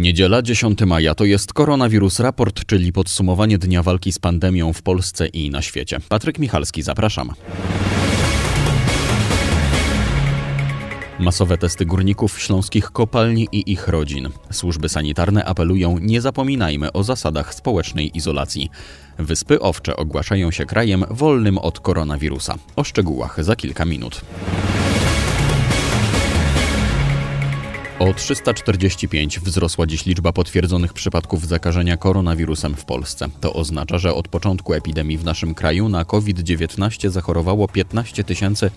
Niedziela 10 maja to jest Koronawirus Raport, czyli podsumowanie dnia walki z pandemią w Polsce i na świecie. Patryk Michalski, zapraszam. Masowe testy górników śląskich kopalni i ich rodzin. Służby sanitarne apelują: nie zapominajmy o zasadach społecznej izolacji. Wyspy Owcze ogłaszają się krajem wolnym od koronawirusa. O szczegółach za kilka minut. O 345 wzrosła dziś liczba potwierdzonych przypadków zakażenia koronawirusem w Polsce. To oznacza, że od początku epidemii w naszym kraju na COVID-19 zachorowało 15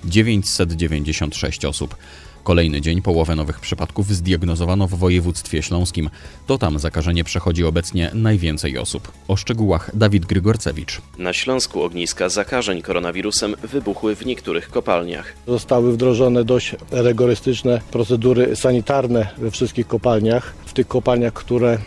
996 osób. Kolejny dzień połowę nowych przypadków zdiagnozowano w województwie śląskim. To tam zakażenie przechodzi obecnie najwięcej osób. O szczegółach Dawid Grygorcewicz. Na Śląsku ogniska zakażeń koronawirusem wybuchły w niektórych kopalniach. Zostały wdrożone dość rygorystyczne procedury sanitarne we wszystkich kopalniach. W tych kopalniach, które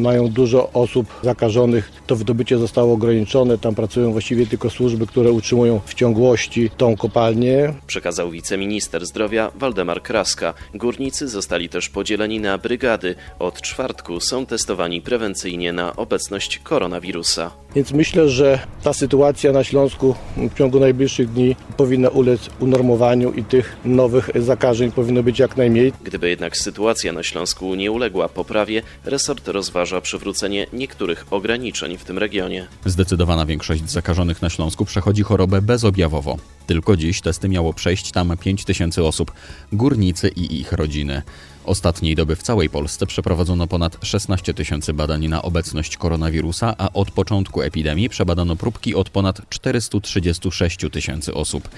mają dużo osób zakażonych, to wydobycie zostało ograniczone. Tam pracują właściwie tylko służby, które utrzymują w ciągłości tą kopalnię. Przekazał wiceminister zdrowia Waldemar Kraska. Górnicy zostali też podzieleni na brygady. Od czwartku są testowani prewencyjnie na obecność koronawirusa. Więc myślę, że ta sytuacja na Śląsku w ciągu najbliższych dni powinna ulec unormowaniu i tych nowych zakażeń powinno być jak najmniej. Gdyby jednak sytuacja na Śląsku nie uległa poprawie, resort rozważa przywrócenie niektórych ograniczeń w tym regionie. Zdecydowana większość zakażonych na Śląsku przechodzi chorobę bezobjawowo. Tylko dziś testy miało przejść tam 5000 osób, górnicy i ich rodziny. Ostatniej doby w całej Polsce przeprowadzono ponad 16 000 badań na obecność koronawirusa, a od początku epidemii przebadano próbki od ponad 436 000 osób.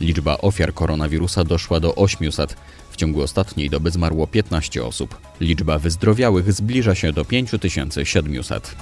Liczba ofiar koronawirusa doszła do 800. W ciągu ostatniej doby zmarło 15 osób. Liczba wyzdrowiałych zbliża się do 5700.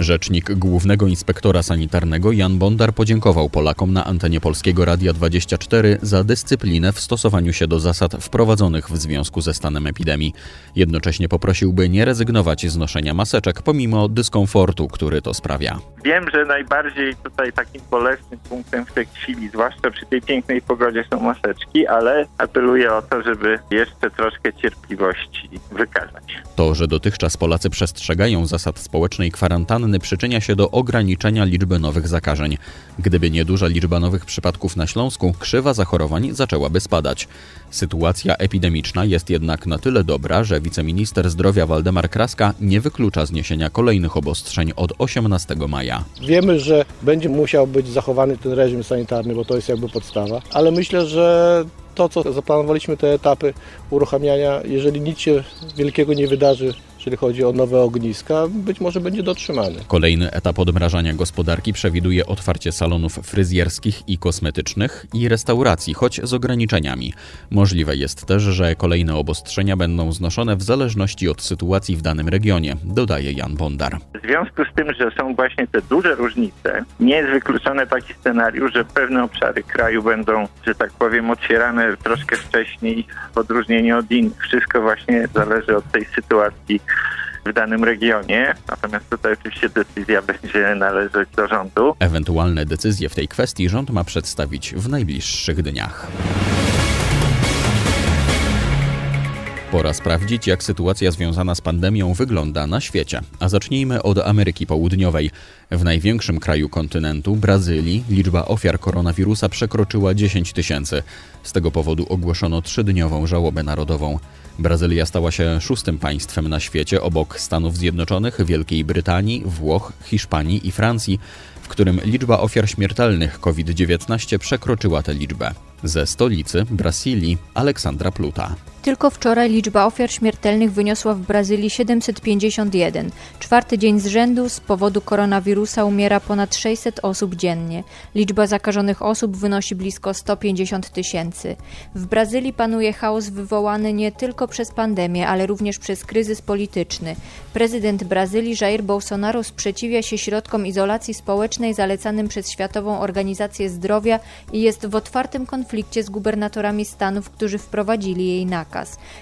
Rzecznik Głównego Inspektora Sanitarnego Jan Bondar podziękował Polakom na antenie Polskiego Radia 24 za dyscyplinę w stosowaniu się do zasad wprowadzonych w związku ze stanem epidemii. Jednocześnie poprosił, by nie rezygnować z noszenia maseczek pomimo dyskomfortu, który to sprawia. Wiem, że najbardziej tutaj takim bolesnym punktem w tej chwili, zwłaszcza przy tej pięknej pogodzie, są maseczki, ale apeluję o to, żeby jeszcze troszkę cierpliwości wykazać. To, że dotychczas Polacy przestrzegają zasad społecznej kwarantanny, przyczynia się do ograniczenia liczby nowych zakażeń. Gdyby nie duża liczba nowych przypadków na Śląsku, krzywa zachorowań zaczęłaby spadać. Sytuacja epidemiczna jest jednak na tyle dobra, że wiceminister zdrowia Waldemar Kraska nie wyklucza zniesienia kolejnych obostrzeń od 18 maja. Wiemy, że będzie musiał być zachowany ten reżim sanitarny, bo to jest jakby podstawa, ale myślę, że to, co zaplanowaliśmy, te etapy uruchamiania, jeżeli nic się wielkiego nie wydarzy, jeżeli chodzi o nowe ogniska, być może będzie dotrzymany. Kolejny etap odmrażania gospodarki przewiduje otwarcie salonów fryzjerskich i kosmetycznych i restauracji, choć z ograniczeniami. Możliwe jest też, że kolejne obostrzenia będą znoszone w zależności od sytuacji w danym regionie, dodaje Jan Bondar. W związku z tym, że są właśnie te duże różnice, nie jest wykluczony taki scenariusz, że pewne obszary kraju będą, że tak powiem, otwierane troszkę wcześniej w odróżnieniu od innych. Wszystko właśnie zależy od tej sytuacji w danym regionie, natomiast tutaj oczywiście decyzja będzie należeć do rządu. Ewentualne decyzje w tej kwestii rząd ma przedstawić w najbliższych dniach. Pora sprawdzić, jak sytuacja związana z pandemią wygląda na świecie. A zacznijmy od Ameryki Południowej. W największym kraju kontynentu, Brazylii, liczba ofiar koronawirusa przekroczyła 10 000. Z tego powodu ogłoszono 3-dniową żałobę narodową. Brazylia stała się 6. państwem na świecie obok Stanów Zjednoczonych, Wielkiej Brytanii, Włoch, Hiszpanii i Francji, w którym liczba ofiar śmiertelnych COVID-19 przekroczyła tę liczbę. Ze stolicy Brazylii Aleksandra Pluta. Tylko wczoraj liczba ofiar śmiertelnych wyniosła w Brazylii 751. Czwarty dzień z rzędu z powodu koronawirusa umiera ponad 600 osób dziennie. Liczba zakażonych osób wynosi blisko 150 000. W Brazylii panuje chaos wywołany nie tylko przez pandemię, ale również przez kryzys polityczny. Prezydent Brazylii Jair Bolsonaro sprzeciwia się środkom izolacji społecznej zalecanym przez Światową Organizację Zdrowia i jest w otwartym konflikcie z gubernatorami stanów, którzy wprowadzili jej nakaz.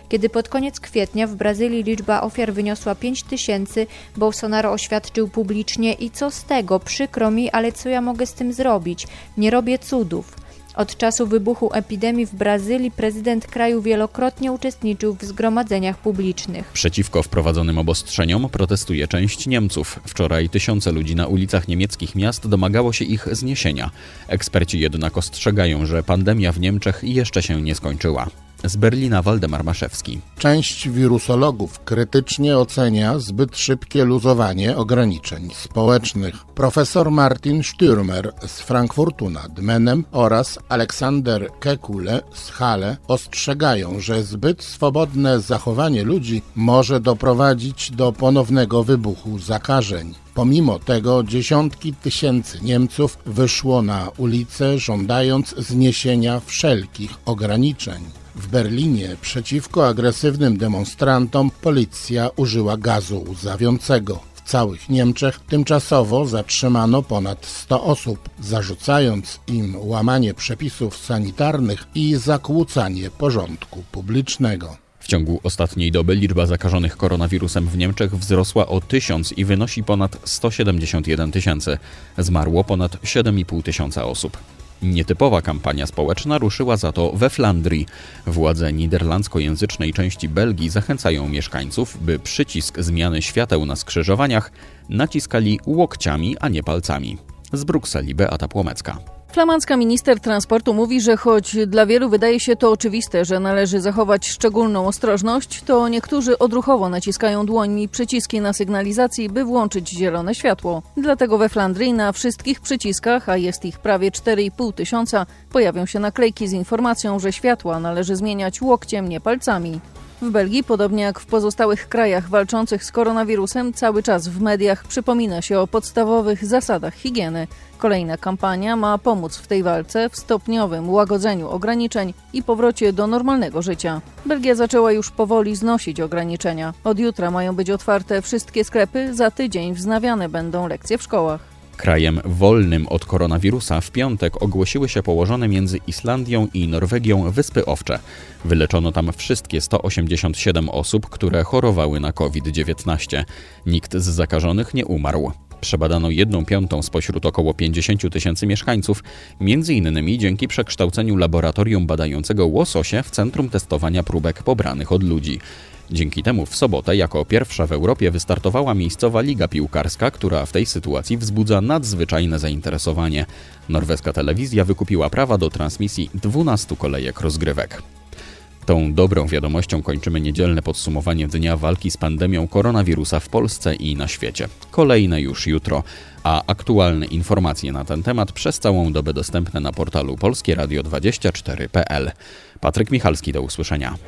Kiedy pod koniec kwietnia w Brazylii liczba ofiar wyniosła 5000, Bolsonaro oświadczył publicznie: i co z tego, przykro mi, ale co ja mogę z tym zrobić? Nie robię cudów. Od czasu wybuchu epidemii w Brazylii prezydent kraju wielokrotnie uczestniczył w zgromadzeniach publicznych. Przeciwko wprowadzonym obostrzeniom protestuje część Niemców. Wczoraj tysiące ludzi na ulicach niemieckich miast domagało się ich zniesienia. Eksperci jednak ostrzegają, że pandemia w Niemczech jeszcze się nie skończyła. Z Berlina Waldemar Maszewski. Część wirusologów krytycznie ocenia zbyt szybkie luzowanie ograniczeń społecznych. Profesor Martin Stürmer z Frankfurtu nad Menem oraz Aleksander Kekule z Halle ostrzegają, że zbyt swobodne zachowanie ludzi może doprowadzić do ponownego wybuchu zakażeń. Pomimo tego dziesiątki tysięcy Niemców wyszło na ulicę, żądając zniesienia wszelkich ograniczeń. W Berlinie przeciwko agresywnym demonstrantom policja użyła gazu łzawiącego. W całych Niemczech tymczasowo zatrzymano ponad 100 osób, zarzucając im łamanie przepisów sanitarnych i zakłócanie porządku publicznego. W ciągu ostatniej doby liczba zakażonych koronawirusem w Niemczech wzrosła o 1000 i wynosi ponad 171 tysięcy. Zmarło ponad 7,5 tysiąca osób. Nietypowa kampania społeczna ruszyła za to we Flandrii. Władze niderlandzkojęzycznej części Belgii zachęcają mieszkańców, by przycisk zmiany świateł na skrzyżowaniach naciskali łokciami, a nie palcami. Z Brukseli Beata Płomecka. Flamandzka minister transportu mówi, że choć dla wielu wydaje się to oczywiste, że należy zachować szczególną ostrożność, to niektórzy odruchowo naciskają dłońmi przyciski na sygnalizacji, by włączyć zielone światło. Dlatego we Flandrii na wszystkich przyciskach, a jest ich prawie 4,5 tysiąca, pojawią się naklejki z informacją, że światła należy zmieniać łokciem, nie palcami. W Belgii, podobnie jak w pozostałych krajach walczących z koronawirusem, cały czas w mediach przypomina się o podstawowych zasadach higieny. Kolejna kampania ma pomóc w tej walce, w stopniowym łagodzeniu ograniczeń i powrocie do normalnego życia. Belgia zaczęła już powoli znosić ograniczenia. Od jutra mają być otwarte wszystkie sklepy, za tydzień wznawiane będą lekcje w szkołach. Krajem wolnym od koronawirusa w piątek ogłosiły się położone między Islandią i Norwegią Wyspy Owcze. Wyleczono tam wszystkie 187 osób, które chorowały na COVID-19. Nikt z zakażonych nie umarł. Przebadano 1/5 spośród około 50 tysięcy mieszkańców, między innymi dzięki przekształceniu laboratorium badającego łososie w centrum testowania próbek pobranych od ludzi. Dzięki temu w sobotę jako pierwsza w Europie wystartowała miejscowa liga piłkarska, która w tej sytuacji wzbudza nadzwyczajne zainteresowanie. Norweska telewizja wykupiła prawa do transmisji 12 kolejek rozgrywek. Tą dobrą wiadomością kończymy niedzielne podsumowanie dnia walki z pandemią koronawirusa w Polsce i na świecie. Kolejne już jutro, a aktualne informacje na ten temat przez całą dobę dostępne na portalu polskieradio24.pl. Patryk Michalski, do usłyszenia.